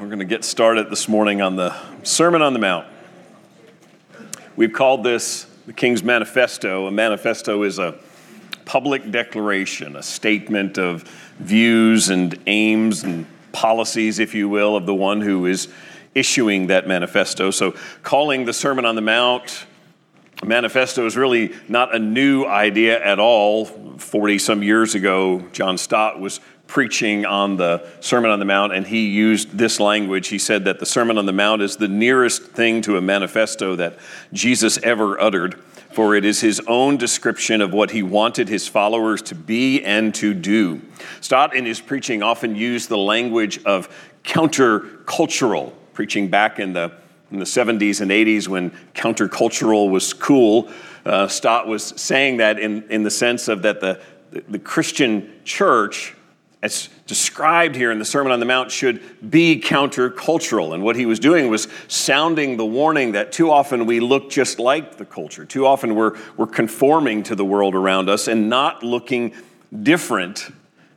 We're going to get started this morning on the Sermon on the Mount. We've called this the King's Manifesto. A manifesto is a public declaration, a statement of views and aims and policies, if you will, of the one who is issuing that manifesto. So calling the Sermon on the Mount a manifesto is really not a new idea at all. 40-some years ago, John Stott was preaching on the Sermon on the Mount, and he used this language. He said that the Sermon on the Mount is the nearest thing to a manifesto that Jesus ever uttered, for it is his own description of what he wanted his followers to be and to do. Stott, in his preaching, often used the language of counter-cultural, preaching back in the 70s and 80s when counter-cultural was cool. Stott was saying that in the sense of that the Christian church, as described here in the Sermon on the Mount, should be countercultural. And what he was doing was sounding the warning that too often we look just like the culture. Too often we're conforming to the world around us and not looking different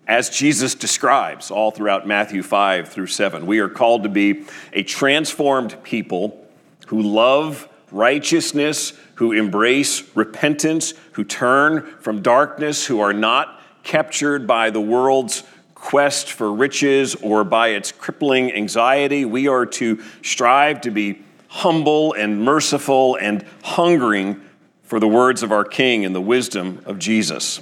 as Jesus describes all throughout Matthew 5 through 7. We are called to be a transformed people who love righteousness, who embrace repentance, who turn from darkness, who are not captured by the world's quest for riches or by its crippling anxiety. We are to strive to be humble and merciful and hungering for the words of our King and the wisdom of Jesus.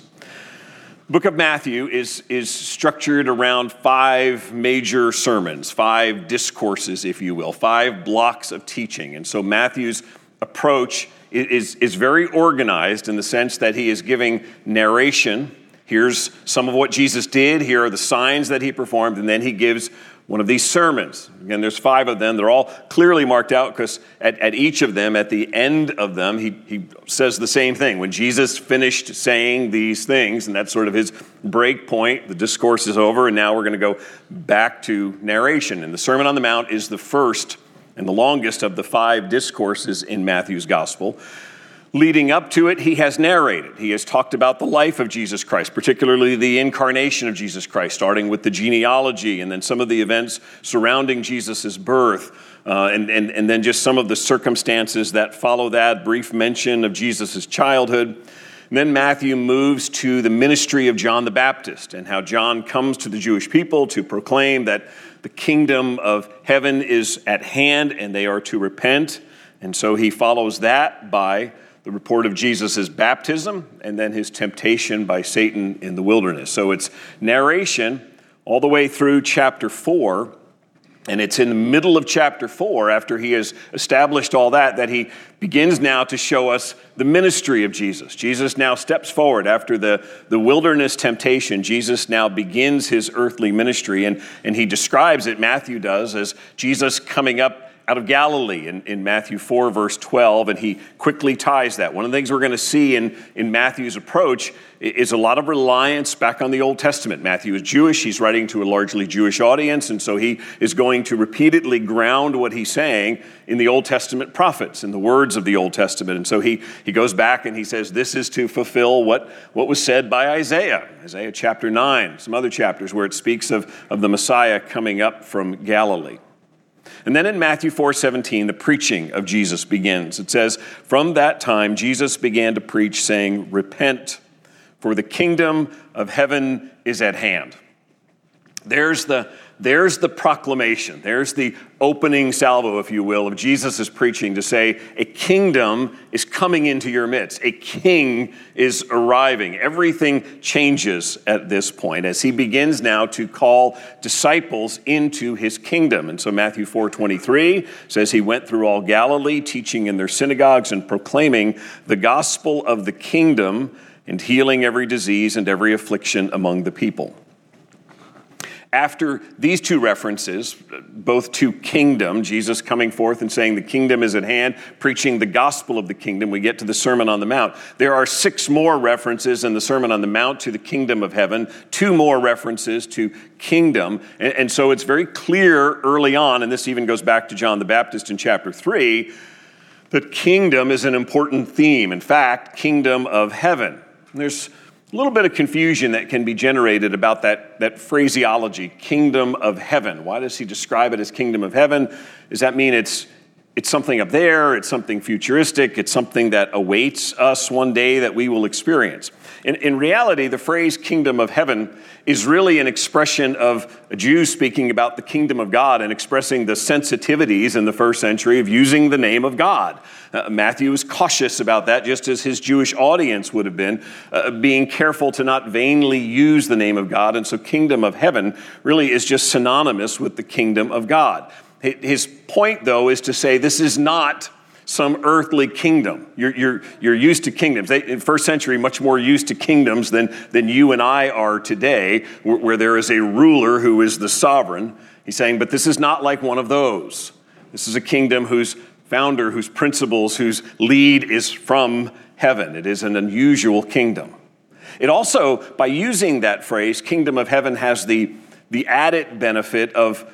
The book of Matthew is structured around five major sermons, five discourses, if you will, five blocks of teaching. And so Matthew's approach is very organized in the sense that he is giving narration. Here's some of what Jesus did. Here are the signs that he performed. And then he gives one of these sermons. Again, there's five of them. They're all clearly marked out because at each of them, at the end of them, he says the same thing. When Jesus finished saying these things, and that's sort of his break point, the discourse is over, and now we're going to go back to narration. And the Sermon on the Mount is the first and the longest of the five discourses in Matthew's gospel. Leading up to it, he has narrated. He has talked about the life of Jesus Christ, particularly the incarnation of Jesus Christ, starting with the genealogy and then some of the events surrounding Jesus' birth, and then just some of the circumstances that follow that, brief mention of Jesus' childhood. And then Matthew moves to the ministry of John the Baptist and how John comes to the Jewish people to proclaim that the kingdom of heaven is at hand and they are to repent. And so he follows that by the report of Jesus' baptism, and then his temptation by Satan in the wilderness. So it's narration all the way through chapter 4, and it's in the middle of chapter 4, after he has established all that, that he begins now to show us the ministry of Jesus. Jesus now steps forward after the wilderness temptation. Jesus now begins his earthly ministry, and he describes it, Matthew does, as Jesus coming up out of Galilee in Matthew 4, verse 12, and he quickly ties that. One of the things we're going to see in Matthew's approach is a lot of reliance back on the Old Testament. Matthew is Jewish. He's writing to a largely Jewish audience, and so he is going to repeatedly ground what he's saying in the Old Testament prophets, in the words of the Old Testament. And so he goes back and he says, this is to fulfill what was said by Isaiah chapter 9, some other chapters where it speaks of the Messiah coming up from Galilee. And then in Matthew 4:17, the preaching of Jesus begins. It says, from that time, Jesus began to preach, saying, repent, for the kingdom of heaven is at hand. There's the proclamation. There's the opening salvo, if you will, of Jesus' preaching to say a kingdom is coming into your midst. A king is arriving. Everything changes at this point as he begins now to call disciples into his kingdom. And so Matthew 4:23 says he went through all Galilee, teaching in their synagogues and proclaiming the gospel of the kingdom and healing every disease and every affliction among the people. After these two references, both to kingdom, Jesus coming forth and saying the kingdom is at hand, preaching the gospel of the kingdom, we get to the Sermon on the Mount. There are six more references in the Sermon on the Mount to the kingdom of heaven, two more references to kingdom. And so it's very clear early on, and this even goes back to John the Baptist in chapter 3, that kingdom is an important theme. In fact, kingdom of heaven. There's a little bit of confusion that can be generated about that phraseology, kingdom of heaven. Why does he describe it as kingdom of heaven? Does that mean it's something up there, it's something futuristic, it's something that awaits us one day that we will experience? In reality, the phrase kingdom of heaven is really an expression of Jews speaking about the kingdom of God and expressing the sensitivities in the first century of using the name of God. Matthew is cautious about that, just as his Jewish audience would have been, being careful to not vainly use the name of God. And so kingdom of heaven really is just synonymous with the kingdom of God. His point, though, is to say this is not some earthly kingdom. You're used to kingdoms. They, in the first century, much more used to kingdoms than you and I are today, where there is a ruler who is the sovereign. He's saying, but this is not like one of those. This is a kingdom whose founder, whose principles, whose lead is from heaven. It is an unusual kingdom. It also, by using that phrase, kingdom of heaven has the added benefit of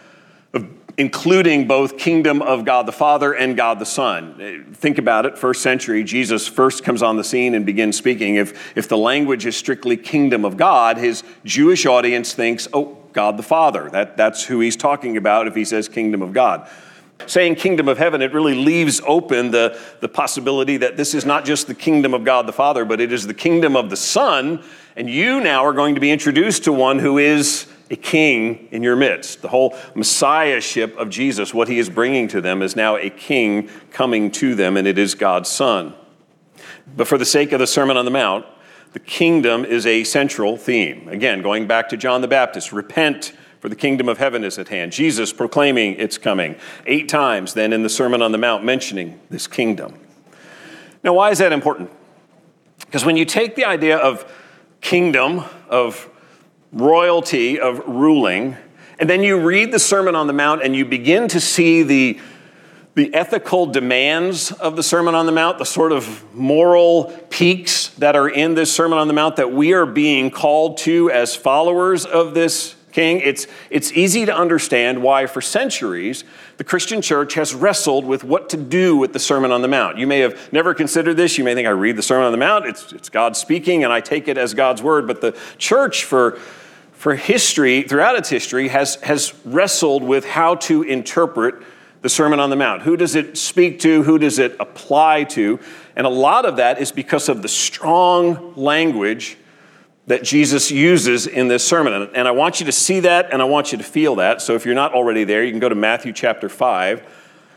including both kingdom of God the Father and God the Son. Think about it, first century, Jesus first comes on the scene and begins speaking. If the language is strictly kingdom of God, his Jewish audience thinks, oh, God the Father. That's who he's talking about if he says kingdom of God. Saying kingdom of heaven, it really leaves open the possibility that this is not just the kingdom of God the Father, but it is the kingdom of the Son, and you now are going to be introduced to one who is a king in your midst. The whole messiahship of Jesus, what he is bringing to them, is now a king coming to them, and it is God's Son. But for the sake of the Sermon on the Mount, the kingdom is a central theme. Again, going back to John the Baptist, repent, for the kingdom of heaven is at hand. Jesus proclaiming its coming. 8 times then in the Sermon on the Mount mentioning this kingdom. Now, why is that important? Because when you take the idea of kingdom, of royalty, of ruling, and then you read the Sermon on the Mount and you begin to see the ethical demands of the Sermon on the Mount, the sort of moral peaks that are in this Sermon on the Mount that we are being called to as followers of this king, it's easy to understand why for centuries the Christian church has wrestled with what to do with the Sermon on the Mount. You may have never considered this. You may think, I read the Sermon on the Mount, it's God speaking, and I take it as God's word. But the church for history, throughout its history, has wrestled with how to interpret the Sermon on the Mount. Who does it speak to? Who does it apply to? And a lot of that is because of the strong language that Jesus uses in this sermon. And I want you to see that, and I want you to feel that. So if you're not already there, you can go to Matthew chapter 5. I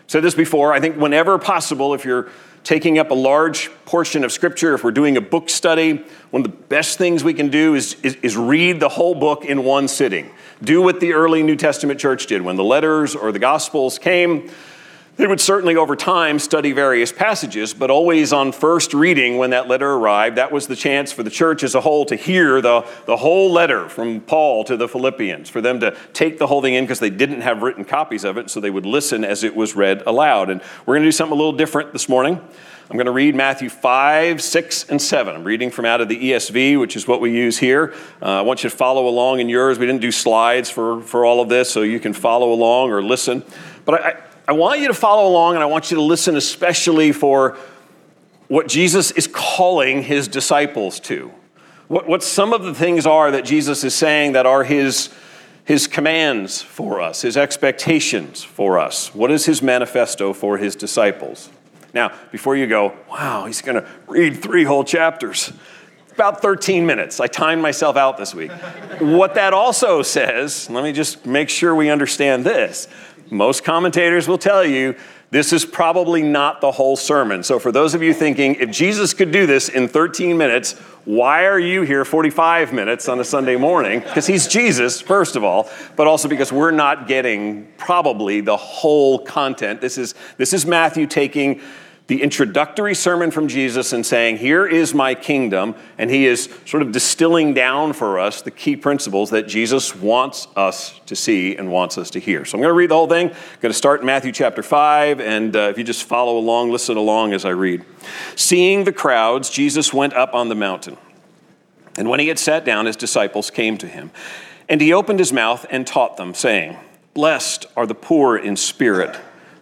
said this before, I think whenever possible, if you're taking up a large portion of Scripture, if we're doing a book study, one of the best things we can do is read the whole book in one sitting. Do what the early New Testament church did. When the letters or the Gospels came, they would certainly over time study various passages, but always on first reading when that letter arrived, that was the chance for the church as a whole to hear the whole letter from Paul to the Philippians, for them to take the whole thing in because they didn't have written copies of it, so they would listen as it was read aloud. And we're going to do something a little different this morning. I'm going to read Matthew 5, 6, and 7. I'm reading from out of the ESV, which is what we use here. I want you to follow along in yours. We didn't do slides for all of this, so you can follow along or listen. But I want you to follow along, and I want you to listen especially for what Jesus is calling his disciples to. What some of the things are that Jesus is saying that are his commands for us, his expectations for us. What is his manifesto for his disciples? Now, before you go, wow, he's going to read 3 whole chapters. About 13 minutes. I timed myself out this week. What that also says, let me just make sure we understand this. Most commentators will tell you this is probably not the whole sermon. So for those of you thinking, if Jesus could do this in 13 minutes, why are you here 45 minutes on a Sunday morning? Because he's Jesus, first of all, but also because we're not getting probably the whole content. This is Matthew taking the introductory sermon from Jesus and saying, here is my kingdom, and he is sort of distilling down for us the key principles that Jesus wants us to see and wants us to hear. So I'm going to read the whole thing. I'm going to start in Matthew chapter 5, and if you just follow along, listen along as I read. Seeing the crowds, Jesus went up on the mountain. And when he had sat down, his disciples came to him. And he opened his mouth and taught them, saying, Blessed are the poor in spirit,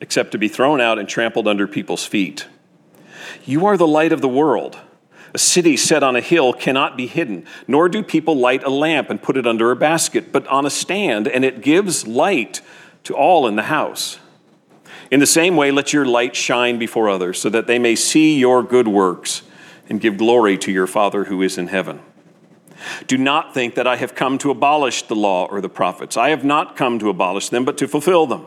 except to be thrown out and trampled under people's feet. You are the light of the world. A city set on a hill cannot be hidden, nor do people light a lamp and put it under a basket, but on a stand, and it gives light to all in the house. In the same way, let your light shine before others, so that they may see your good works and give glory to your Father who is in heaven. Do not think that I have come to abolish the law or the prophets. I have not come to abolish them, but to fulfill them.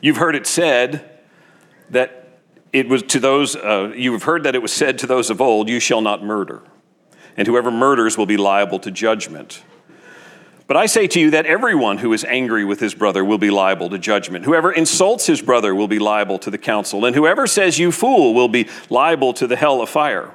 You've heard it said that it was to those, you've heard that it was said to those of old, you shall not murder, and whoever murders will be liable to judgment. But I say to you that everyone who is angry with his brother will be liable to judgment. Whoever insults his brother will be liable to the council, and whoever says you fool will be liable to the hell of fire.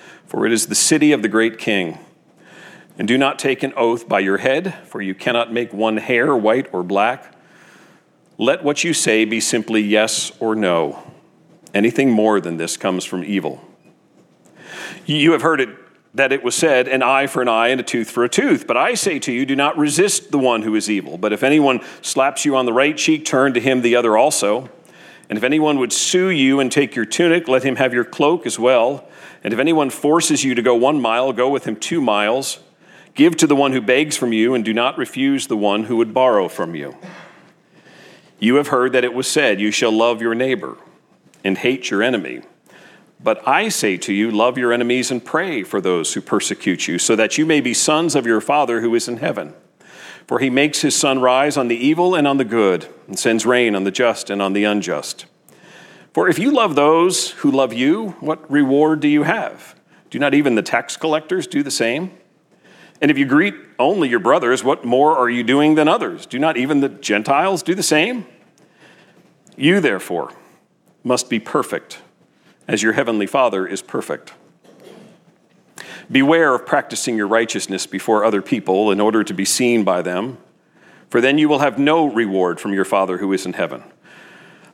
for it is the city of the great king. And do not take an oath by your head, for you cannot make one hair white or black. Let what you say be simply yes or no. Anything more than this comes from evil. You have heard it that it was said, an eye for an eye and a tooth for a tooth. But I say to you, do not resist the one who is evil. But if anyone slaps you on the right cheek, turn to him the other also. And if anyone would sue you and take your tunic, let him have your cloak as well. And if anyone forces you to go 1 mile, go with him 2 miles. Give to the one who begs from you, and do not refuse the one who would borrow from you. You have heard that it was said, you shall love your neighbor and hate your enemy. But I say to you, love your enemies and pray for those who persecute you, so that you may be sons of your Father who is in heaven. For he makes his sun rise on the evil and on the good, and sends rain on the just and on the unjust. For if you love those who love you, what reward do you have? Do not even the tax collectors do the same? And if you greet only your brothers, what more are you doing than others? Do not even the Gentiles do the same? You, therefore, must be perfect, as your heavenly Father is perfect. Beware of practicing your righteousness before other people in order to be seen by them, for then you will have no reward from your Father who is in heaven.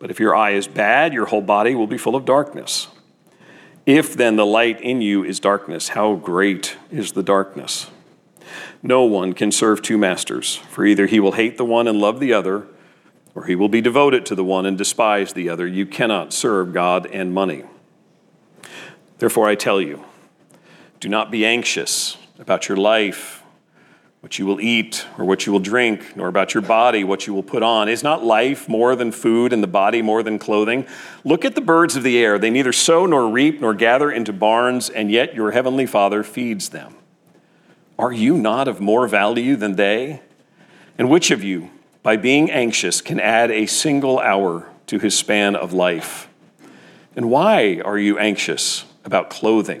But if your eye is bad, your whole body will be full of darkness. If then the light in you is darkness, how great is the darkness? No one can serve two masters, for either he will hate the one and love the other, or he will be devoted to the one and despise the other. You cannot serve God and money. Therefore, I tell you, do not be anxious about your life, what you will eat or what you will drink, nor about your body, what you will put on. Is not life more than food and the body more than clothing? Look at the birds of the air. They neither sow nor reap nor gather into barns, and yet your heavenly Father feeds them. Are you not of more value than they? And which of you, by being anxious, can add a single hour to his span of life? And why are you anxious about clothing?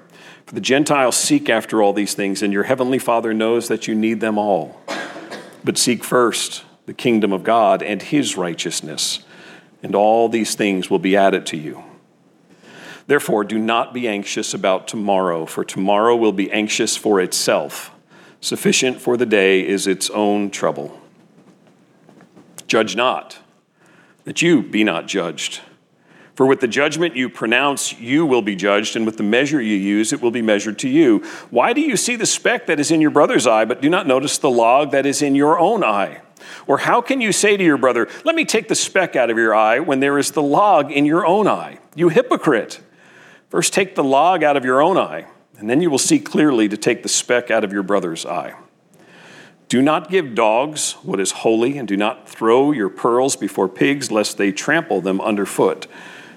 The Gentiles seek after all these things, and your heavenly Father knows that you need them all. But seek first the kingdom of God and his righteousness, and all these things will be added to you. Therefore, do not be anxious about tomorrow, for tomorrow will be anxious for itself. Sufficient for the day is its own trouble. Judge not, that you be not judged. For with the judgment you pronounce, you will be judged, and with the measure you use, it will be measured to you. Why do you see the speck that is in your brother's eye, but do not notice the log that is in your own eye? Or how can you say to your brother, let me take the speck out of your eye, when there is the log in your own eye? You hypocrite! First take the log out of your own eye, and then you will see clearly to take the speck out of your brother's eye. Do not give dogs what is holy, and do not throw your pearls before pigs, lest they trample them underfoot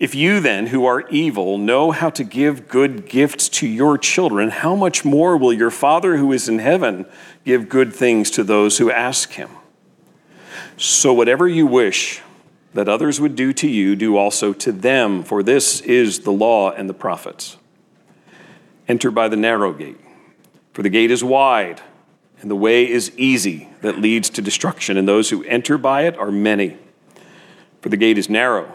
If you then, who are evil, know how to give good gifts to your children, how much more will your Father who is in heaven give good things to those who ask him? So whatever you wish that others would do to you, do also to them, for this is the law and the prophets. Enter by the narrow gate, for the gate is wide, and the way is easy that leads to destruction, and those who enter by it are many. For the gate is narrow,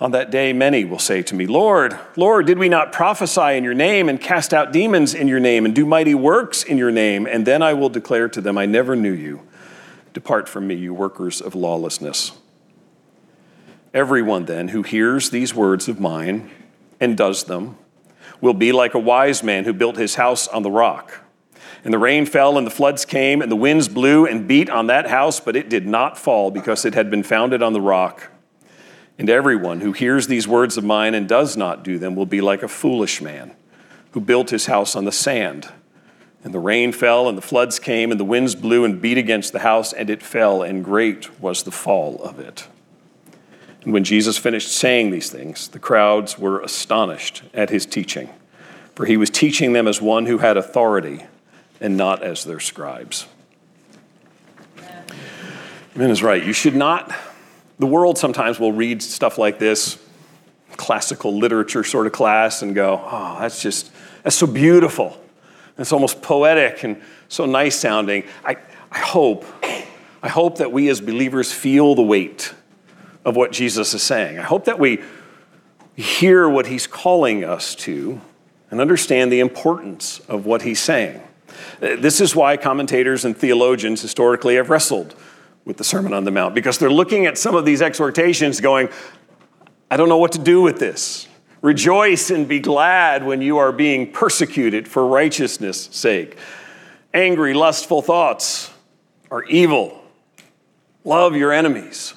On that day, many will say to me, Lord, Lord, did we not prophesy in your name and cast out demons in your name and do mighty works in your name? And then I will declare to them, I never knew you. Depart from me, you workers of lawlessness. Everyone then who hears these words of mine and does them will be like a wise man who built his house on the rock. And the rain fell and the floods came and the winds blew and beat on that house, but it did not fall because it had been founded on the rock. And everyone who hears these words of mine and does not do them will be like a foolish man who built his house on the sand. And the rain fell, and the floods came, and the winds blew and beat against the house, and it fell, and great was the fall of it. And when Jesus finished saying these things, the crowds were astonished at his teaching, for he was teaching them as one who had authority and not as their scribes. Amen. Amen is right. You should not... The world sometimes will read stuff like this, classical literature sort of class, and go, oh, that's so beautiful. It's almost poetic and so nice sounding. I hope that we as believers feel the weight of what Jesus is saying. I hope that we hear what he's calling us to and understand the importance of what he's saying. This is why commentators and theologians historically have wrestled with the Sermon on the Mount, because they're looking at some of these exhortations going, I don't know what to do with this. Rejoice and be glad when you are being persecuted for righteousness' sake. Angry, lustful thoughts are evil. Love your enemies.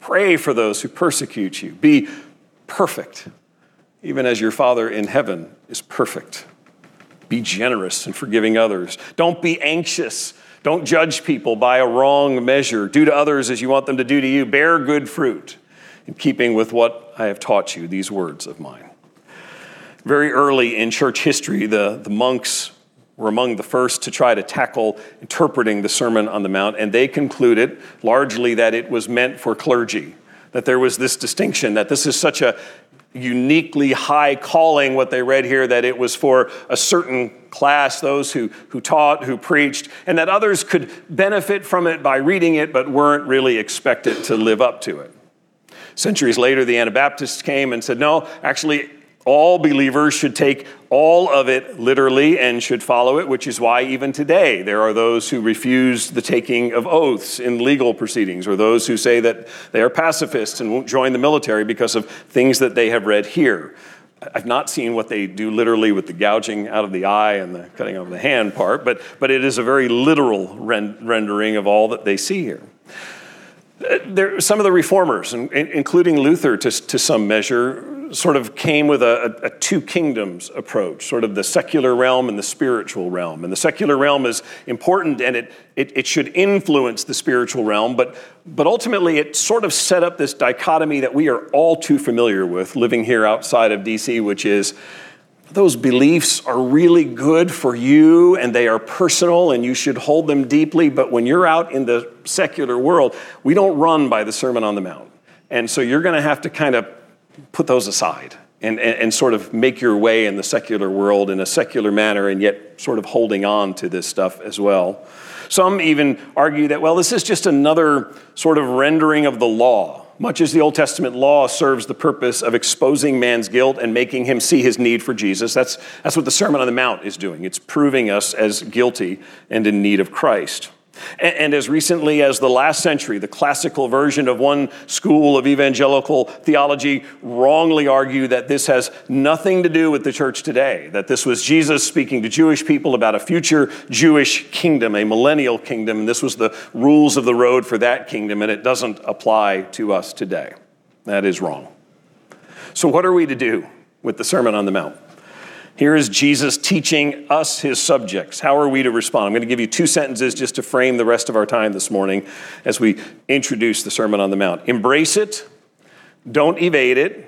Pray for those who persecute you. Be perfect, even as your Father in heaven is perfect. Be generous in forgiving others. Don't be anxious. Don't judge people by a wrong measure. Do to others as you want them to do to you. Bear good fruit in keeping with what I have taught you, these words of mine. Very early in church history, the monks were among the first to try to tackle interpreting the Sermon on the Mount, and they concluded largely that it was meant for clergy, that there was this distinction, that this is such a uniquely high calling, what they read here, that it was for a certain class, those who taught, who preached, and that others could benefit from it by reading it, but weren't really expected to live up to it. Centuries later, the Anabaptists came and said, no, actually, all believers should take all of it literally and should follow it, which is why even today there are those who refuse the taking of oaths in legal proceedings, or those who say that they are pacifists and won't join the military because of things that they have read here. I've not seen what they do literally with the gouging out of the eye and the cutting off the hand part, but it is a very literal rendering of all that they see here. Some of the reformers, including Luther to some measure, sort of came with a two kingdoms approach, sort of the secular realm and the spiritual realm. And the secular realm is important, and it should influence the spiritual realm, but ultimately it sort of set up this dichotomy that we are all too familiar with living here outside of D.C., which is those beliefs are really good for you and they are personal and you should hold them deeply. But when you're out in the secular world, we don't run by the Sermon on the Mount. And so you're going to have to kind of put those aside and sort of make your way in the secular world in a secular manner, and yet sort of holding on to this stuff as well. Some even argue that, well, this is just another sort of rendering of the law. Much as the Old Testament law serves the purpose of exposing man's guilt and making him see his need for Jesus, that's what the Sermon on the Mount is doing. It's proving us as guilty and in need of Christ. And as recently as the last century, the classical version of one school of evangelical theology wrongly argued that this has nothing to do with the church today, that this was Jesus speaking to Jewish people about a future Jewish kingdom, a millennial kingdom, and this was the rules of the road for that kingdom, and it doesn't apply to us today. That is wrong. So what are we to do with the Sermon on the Mount? Here is Jesus teaching us, his subjects. How are we to respond? I'm going to give you two sentences just to frame the rest of our time this morning as we introduce the Sermon on the Mount. Embrace it. Don't evade it.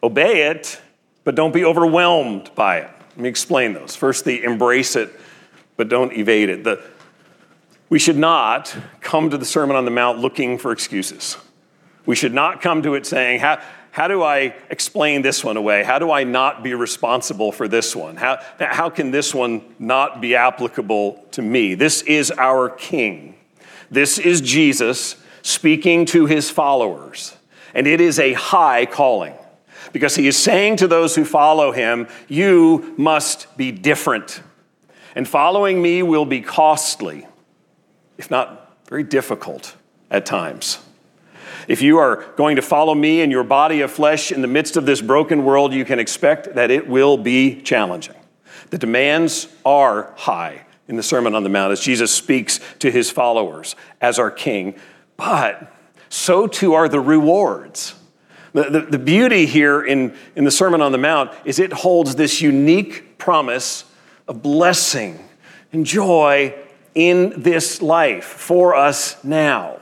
Obey it, but don't be overwhelmed by it. Let me explain those. First, the embrace it, but don't evade it. We should not come to the Sermon on the Mount looking for excuses. We should not come to it saying, how do I explain this one away? How do I not be responsible for this one? How can this one not be applicable to me? This is our King. This is Jesus speaking to his followers. And it is a high calling because he is saying to those who follow him, you must be different. And following me will be costly, if not very difficult at times. If you are going to follow me in your body of flesh in the midst of this broken world, you can expect that it will be challenging. The demands are high in the Sermon on the Mount as Jesus speaks to his followers as our King, but so too are the rewards. The beauty here in the Sermon on the Mount is it holds this unique promise of blessing and joy in this life for us now.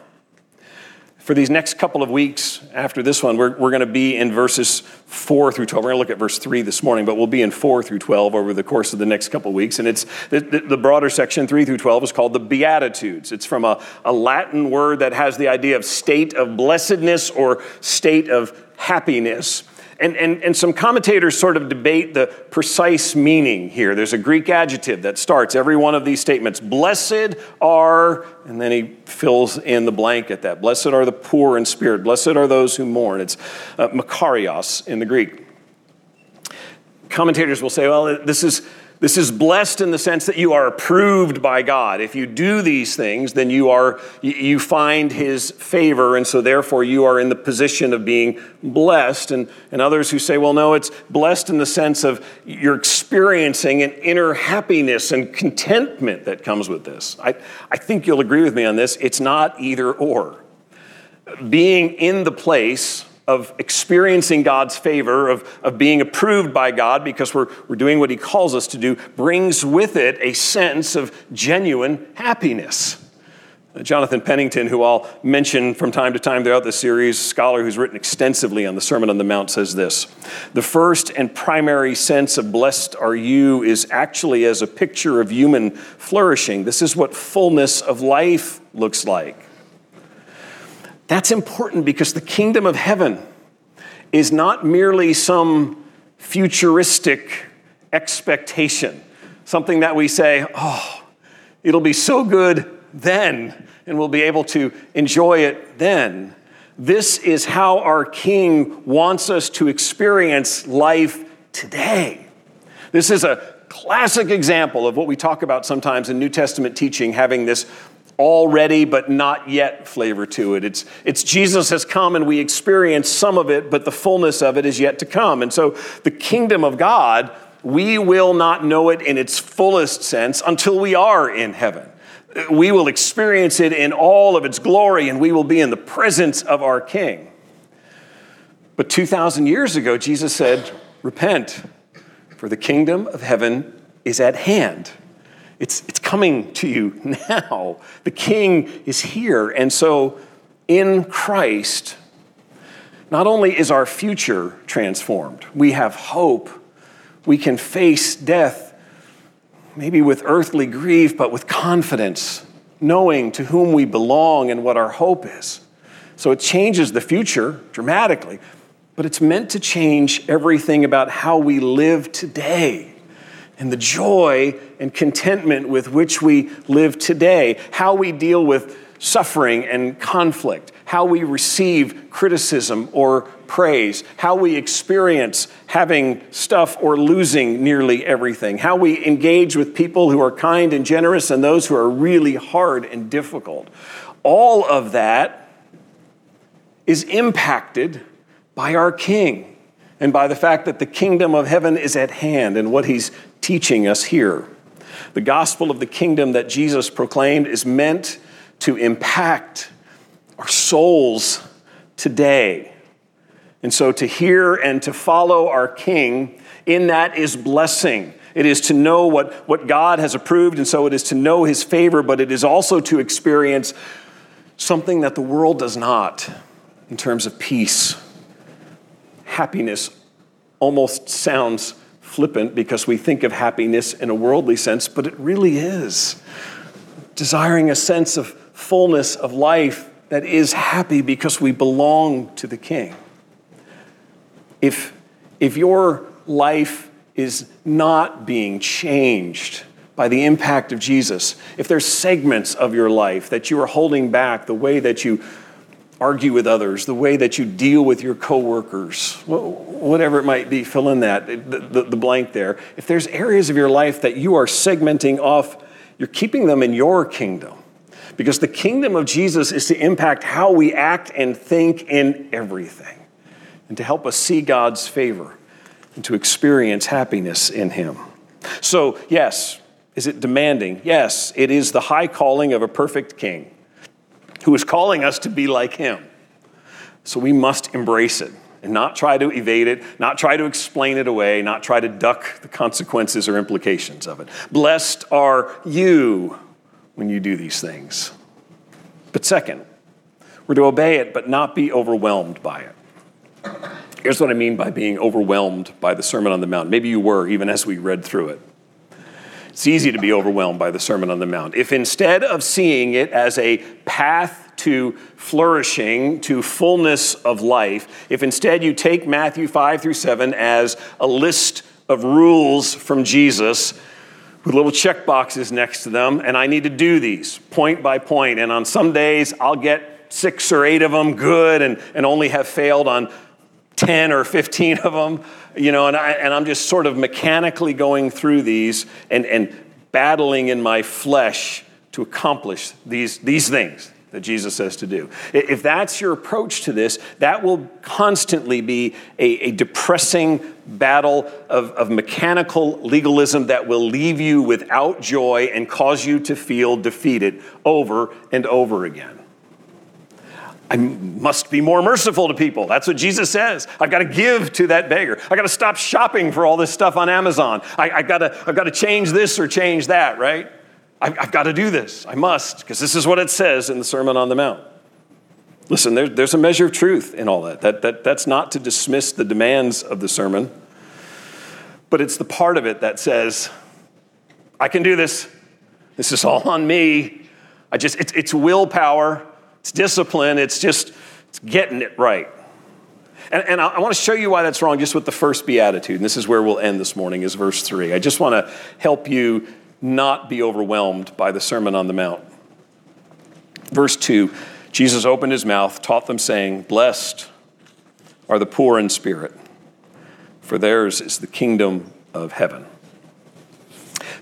For these next couple of weeks after this one, we're going to be in verses 4 through 12. We're going to look at verse 3 this morning, but we'll be in 4 through 12 over the course of the next couple of weeks. And it's the broader section, 3 through 12, is called the Beatitudes. It's from a Latin word that has the idea of state of blessedness or state of happiness. And some commentators sort of debate the precise meaning here. There's a Greek adjective that starts every one of these statements. Blessed are, and then he fills in the blank at that. Blessed are the poor in spirit. Blessed are those who mourn. It's makarios in the Greek. Commentators will say, well, this is blessed in the sense that you are approved by God. If you do these things, then you find his favor, and so therefore you are in the position of being blessed. And others who say, well, no, it's blessed in the sense of you're experiencing an inner happiness and contentment that comes with this. I think you'll agree with me on this. It's not either or. Being in the place of experiencing God's favor, of being approved by God because we're doing what he calls us to do, brings with it a sense of genuine happiness. Jonathan Pennington, who I'll mention from time to time throughout this series, a scholar who's written extensively on the Sermon on the Mount, says this: the first and primary sense of blessed are you is actually as a picture of human flourishing. This is what fullness of life looks like. That's important because the kingdom of heaven is not merely some futuristic expectation, something that we say, oh, it'll be so good then, and we'll be able to enjoy it then. This is how our King wants us to experience life today. This is a classic example of what we talk about sometimes in New Testament teaching, having this already but not yet flavor to it. It's Jesus has come and we experience some of it, but the fullness of it is yet to come. And so the kingdom of God, we will not know it in its fullest sense until we are in heaven. We will experience it in all of its glory and we will be in the presence of our King. But 2,000 years ago, Jesus said, repent, for the kingdom of heaven is at hand. It's coming to you now. The King is here. And so in Christ, not only is our future transformed, we have hope. We can face death, maybe with earthly grief, but with confidence, knowing to whom we belong and what our hope is. So it changes the future dramatically, but it's meant to change everything about how we live today, and the joy and contentment with which we live today, how we deal with suffering and conflict, how we receive criticism or praise, how we experience having stuff or losing nearly everything, how we engage with people who are kind and generous and those who are really hard and difficult. All of that is impacted by our King and by the fact that the kingdom of heaven is at hand and what he's teaching us here. The gospel of the kingdom that Jesus proclaimed is meant to impact our souls today. And so to hear and to follow our King, in that is blessing. It is to know what God has approved, and so it is to know his favor, but it is also to experience something that the world does not in terms of peace. Happiness almost sounds flippant because we think of happiness in a worldly sense, but it really is. Desiring a sense of fullness of life that is happy because we belong to the King. If your life is not being changed by the impact of Jesus, if there's segments of your life that you are holding back, the way that you argue with others, the way that you deal with your coworkers, whatever it might be, fill in that, the blank there. If there's areas of your life that you are segmenting off, you're keeping them in your kingdom, because the kingdom of Jesus is to impact how we act and think in everything, and to help us see God's favor and to experience happiness in him. So, yes, is it demanding? Yes, it is the high calling of a perfect King who is calling us to be like him. So we must embrace it and not try to evade it, not try to explain it away, not try to duck the consequences or implications of it. Blessed are you when you do these things. But second, we're to obey it but not be overwhelmed by it. Here's what I mean by being overwhelmed by the Sermon on the Mount. Maybe you were even as we read through it. It's easy to be overwhelmed by the Sermon on the Mount. If instead of seeing it as a path to flourishing, to fullness of life, if instead you take Matthew 5 through 7 as a list of rules from Jesus with little check boxes next to them, and I need to do these point by point, and on some days I'll get 6 or 8 of them good and only have failed on 10 or 15 of them, you know, and I'm just sort of mechanically going through these and battling in my flesh to accomplish these things that Jesus says to do. If that's your approach to this, that will constantly be a depressing battle of mechanical legalism that will leave you without joy and cause you to feel defeated over and over again. I must be more merciful to people. That's what Jesus says. I've got to give to that beggar. I've got to stop shopping for all this stuff on Amazon. I've got to change this or change that, right? I've got to do this. I must, because this is what it says in the Sermon on the Mount. Listen, there's a measure of truth in all that. That's not to dismiss the demands of the sermon, but it's the part of it that says, I can do this. This is all on me. It's willpower. It's discipline. It's getting it right. And I want to show you why that's wrong just with the first beatitude. And this is where we'll end this morning, is verse 3. I just want to help you not be overwhelmed by the Sermon on the Mount. Verse 2, Jesus opened his mouth, taught them, saying, Blessed are the poor in spirit, for theirs is the kingdom of heaven.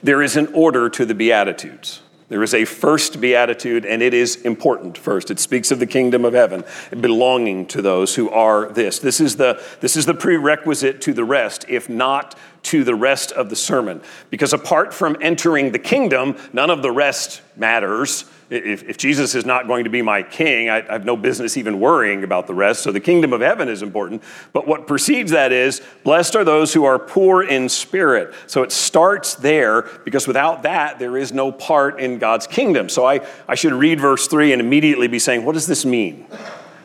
There is an order to the beatitudes. There is a first beatitude, and it is important first. It speaks of the kingdom of heaven, belonging to those who are this. This is the prerequisite to the rest, if not to the rest of the sermon. Because apart from entering the kingdom, none of the rest matters. If Jesus is not going to be my King, I have no business even worrying about the rest. So the kingdom of heaven is important. But what precedes that is, blessed are those who are poor in spirit. So it starts there, because without that, there is no part in God's kingdom. So I should read verse 3 and immediately be saying, what does this mean?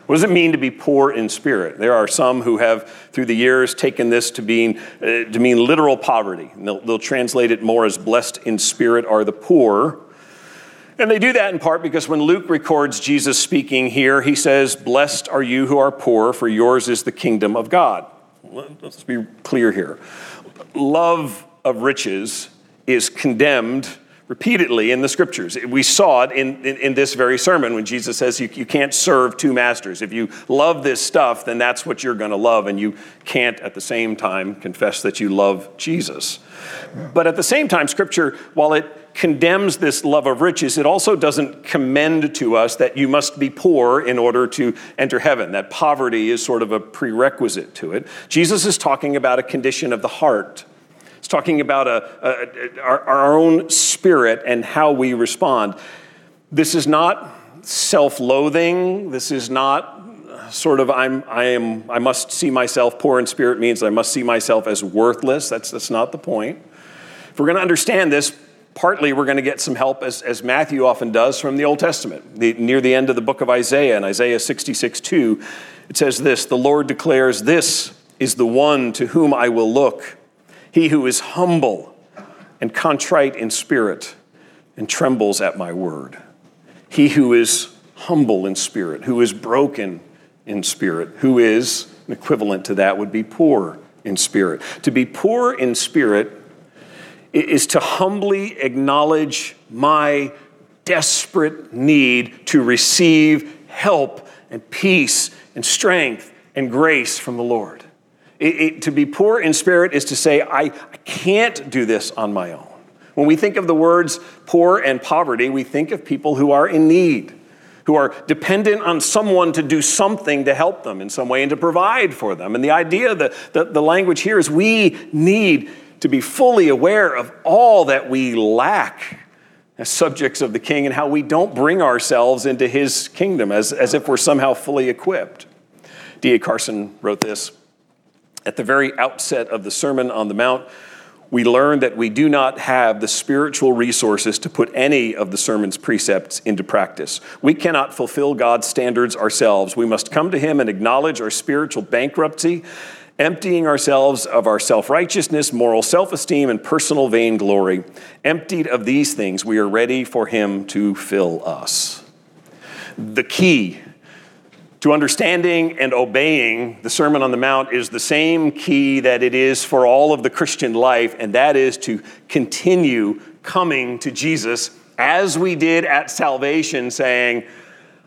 What does it mean to be poor in spirit? There are some who have, through the years, taken this to mean literal poverty. And they'll translate it more as blessed in spirit are the poor. And they do that in part because when Luke records Jesus speaking here, he says, Blessed are you who are poor, for yours is the kingdom of God. Let's be clear here. Love of riches is condemned repeatedly in the scriptures. We saw it in this very sermon when Jesus says you can't serve two masters. If you love this stuff, then that's what you're going to love, and you can't at the same time confess that you love Jesus. But at the same time, scripture, while it condemns this love of riches, it also doesn't commend to us that you must be poor in order to enter heaven, that poverty is sort of a prerequisite to it. Jesus is talking about a condition of the heart. It's talking about our own spirit and how we respond. This is not self-loathing. This is not sort of I must see myself poor in spirit means I must see myself as worthless. That's not the point. If we're going to understand this, partly we're going to get some help, as Matthew often does, from the Old Testament. Near the end of the book of Isaiah, in Isaiah 66:2, it says this: "The Lord declares, this is the one to whom I will look. He who is humble and contrite in spirit and trembles at my word." He who is humble in spirit, who is broken in spirit, who is, an equivalent to that would be poor in spirit. To be poor in spirit is to humbly acknowledge my desperate need to receive help and peace and strength and grace from the Lord. To be poor in spirit is to say, I can't do this on my own. When we think of the words poor and poverty, we think of people who are in need, who are dependent on someone to do something to help them in some way and to provide for them. And the idea, the language here is we need to be fully aware of all that we lack as subjects of the King and how we don't bring ourselves into his kingdom as if we're somehow fully equipped. D.A. Carson wrote this: "At the very outset of the Sermon on the Mount, we learn that we do not have the spiritual resources to put any of the sermon's precepts into practice. We cannot fulfill God's standards ourselves. We must come to him and acknowledge our spiritual bankruptcy, emptying ourselves of our self-righteousness, moral self-esteem, and personal vainglory. Emptied of these things, we are ready for him to fill us." The key to understanding and obeying the Sermon on the Mount is the same key that it is for all of the Christian life, and that is to continue coming to Jesus as we did at salvation, saying,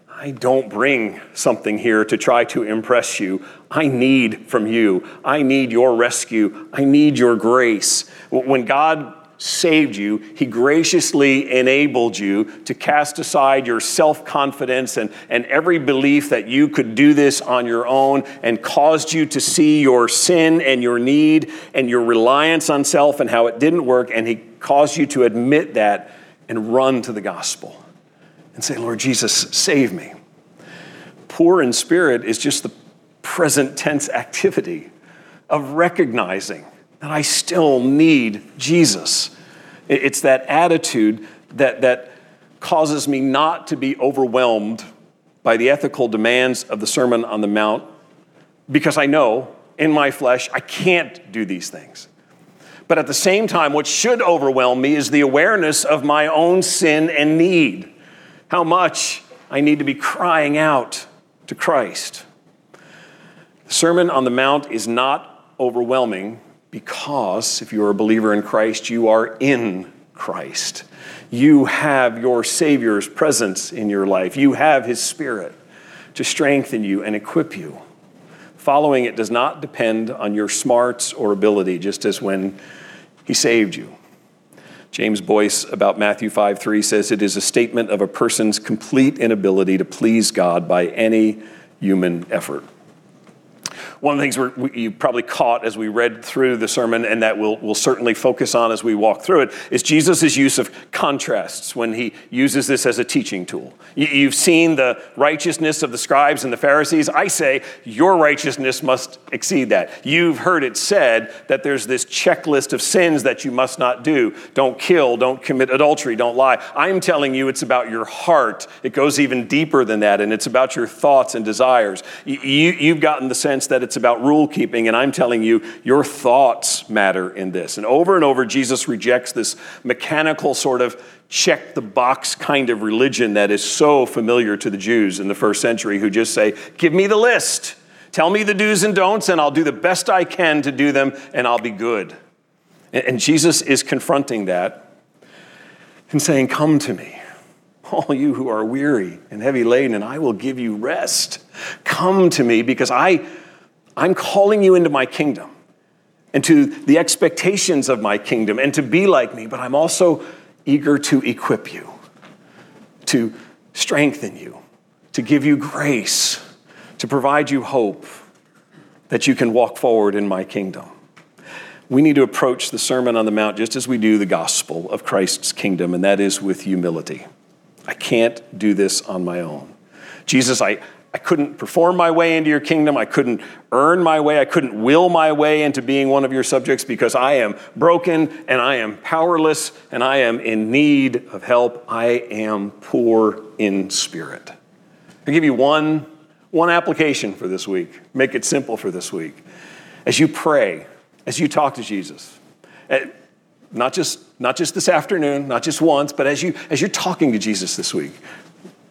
I don't bring something here to try to impress you. I need from you. I need your rescue. I need your grace. When God saved you, he graciously enabled you to cast aside your self-confidence and every belief that you could do this on your own, and caused you to see your sin and your need and your reliance on self and how it didn't work, and he caused you to admit that and run to the gospel and say, Lord Jesus, save me. Poor in spirit is just the present tense activity of recognizing that I still need Jesus. It's that attitude that causes me not to be overwhelmed by the ethical demands of the Sermon on the Mount, because I know in my flesh I can't do these things. But at the same time, what should overwhelm me is the awareness of my own sin and need, how much I need to be crying out to Christ. The Sermon on the Mount is not overwhelming, because if you're a believer in Christ, you are in Christ. You have your Savior's presence in your life. You have his Spirit to strengthen you and equip you. Following it does not depend on your smarts or ability, just as when he saved you. James Boyce, about Matthew 5:3, says, "It is a statement of a person's complete inability to please God by any human effort." One of the things you probably caught as we read through the sermon, and that we'll certainly focus on as we walk through it, is Jesus' use of contrasts when he uses this as a teaching tool. You've seen the righteousness of the scribes and the Pharisees. I say, your righteousness must exceed that. You've heard it said that there's this checklist of sins that you must not do. Don't kill, don't commit adultery, don't lie. I'm telling you it's about your heart. It goes even deeper than that, and it's about your thoughts and desires. You've gotten the sense that it's about rule keeping, and I'm telling you, your thoughts matter in this. And over, Jesus rejects this mechanical sort of check the box kind of religion that is so familiar to the Jews in the first century, who just say, give me the list, tell me the do's and don'ts, and I'll do the best I can to do them, and I'll be good. And Jesus is confronting that and saying, come to me, all you who are weary and heavy laden, and I will give you rest. Come to me, because I'm calling you into my kingdom and to the expectations of my kingdom and to be like me, but I'm also eager to equip you, to strengthen you, to give you grace, to provide you hope that you can walk forward in my kingdom. We need to approach the Sermon on the Mount just as we do the gospel of Christ's kingdom, and that is with humility. I can't do this on my own. Jesus, I couldn't perform my way into your kingdom. I couldn't earn my way. I couldn't will my way into being one of your subjects, because I am broken and I am powerless and I am in need of help. I am poor in spirit. I'll give you one application for this week. Make it simple for this week. As you pray, as you talk to Jesus, not just this afternoon, not just once, but as you're talking to Jesus this week,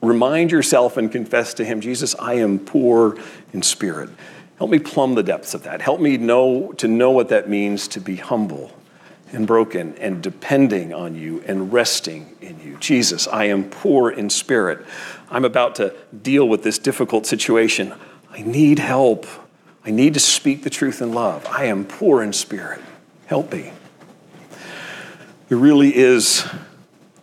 remind yourself and confess to him, Jesus, I am poor in spirit. Help me plumb the depths of that. Help me know what that means to be humble and broken and depending on you and resting in you. Jesus, I am poor in spirit. I'm about to deal with this difficult situation. I need help. I need to speak the truth in love. I am poor in spirit. Help me. There really is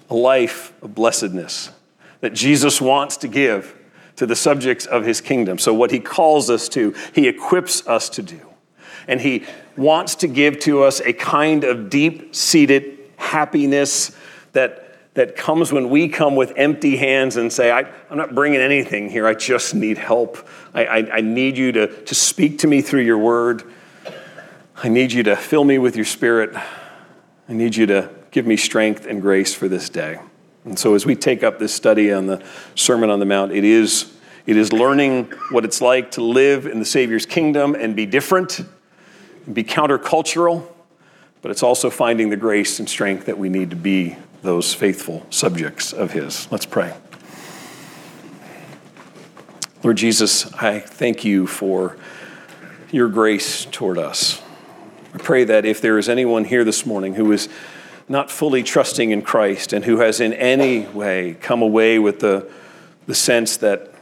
a life of blessedness that Jesus wants to give to the subjects of his kingdom. So what he calls us to, he equips us to do. And he wants to give to us a kind of deep-seated happiness that comes when we come with empty hands and say, I'm not bringing anything here. I just need help. I need you to speak to me through your word. I need you to fill me with your spirit. I need you to give me strength and grace for this day. And so as we take up this study on the Sermon on the Mount, it is learning what it's like to live in the Savior's kingdom and be different, and be countercultural, but it's also finding the grace and strength that we need to be those faithful subjects of his. Let's pray. Lord Jesus, I thank you for your grace toward us. I pray that if there is anyone here this morning who is not fully trusting in Christ and who has in any way come away with the sense that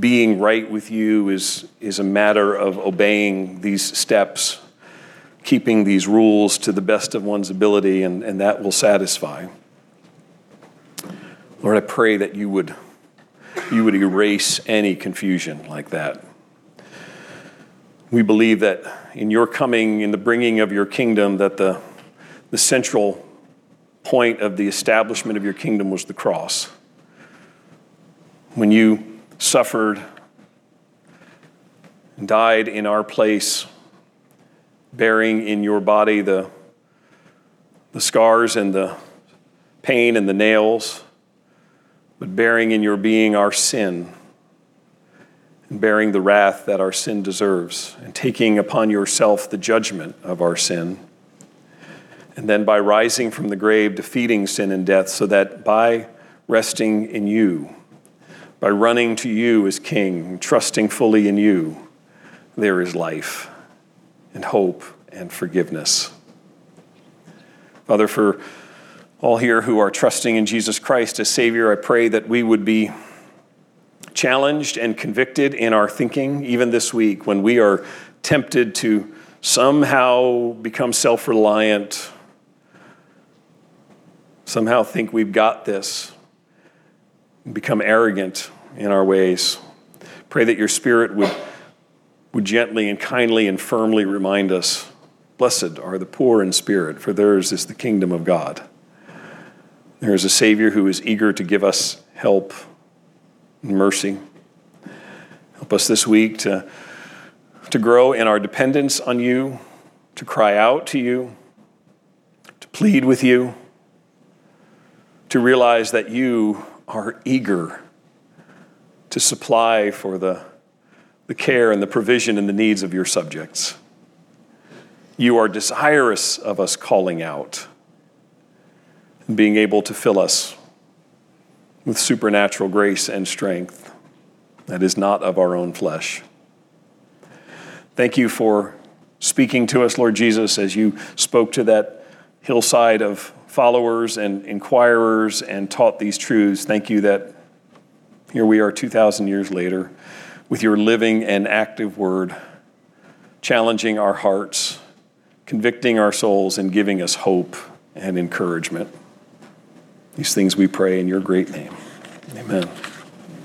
being right with you is a matter of obeying these steps, keeping these rules to the best of one's ability, and that will satisfy. Lord, I pray that you would erase any confusion like that. We believe that in your coming, in the bringing of your kingdom, that the central point of the establishment of your kingdom was the cross. When you suffered and died in our place, bearing in your body the scars and the pain and the nails, but bearing in your being our sin, and bearing the wrath that our sin deserves, and taking upon yourself the judgment of our sin, and then by rising from the grave, defeating sin and death, so that by resting in you, by running to you as King, trusting fully in you, there is life and hope and forgiveness. Father, for all here who are trusting in Jesus Christ as Savior, I pray that we would be challenged and convicted in our thinking, even this week, when we are tempted to somehow become self-reliant, somehow think we've got this, and become arrogant in our ways. Pray that your Spirit would gently and kindly and firmly remind us, blessed are the poor in spirit, for theirs is the kingdom of God. There is a Savior who is eager to give us help and mercy. Help us this week to grow in our dependence on you, to cry out to you, to plead with you, to realize that you are eager to supply for the care and the provision and the needs of your subjects. You are desirous of us calling out and being able to fill us with supernatural grace and strength that is not of our own flesh. Thank you for speaking to us, Lord Jesus, as you spoke to that hillside of followers and inquirers and taught these truths. Thank you that here we are 2,000 years later with your living and active word, challenging our hearts, convicting our souls, and giving us hope and encouragement. These things we pray in your great name. Amen.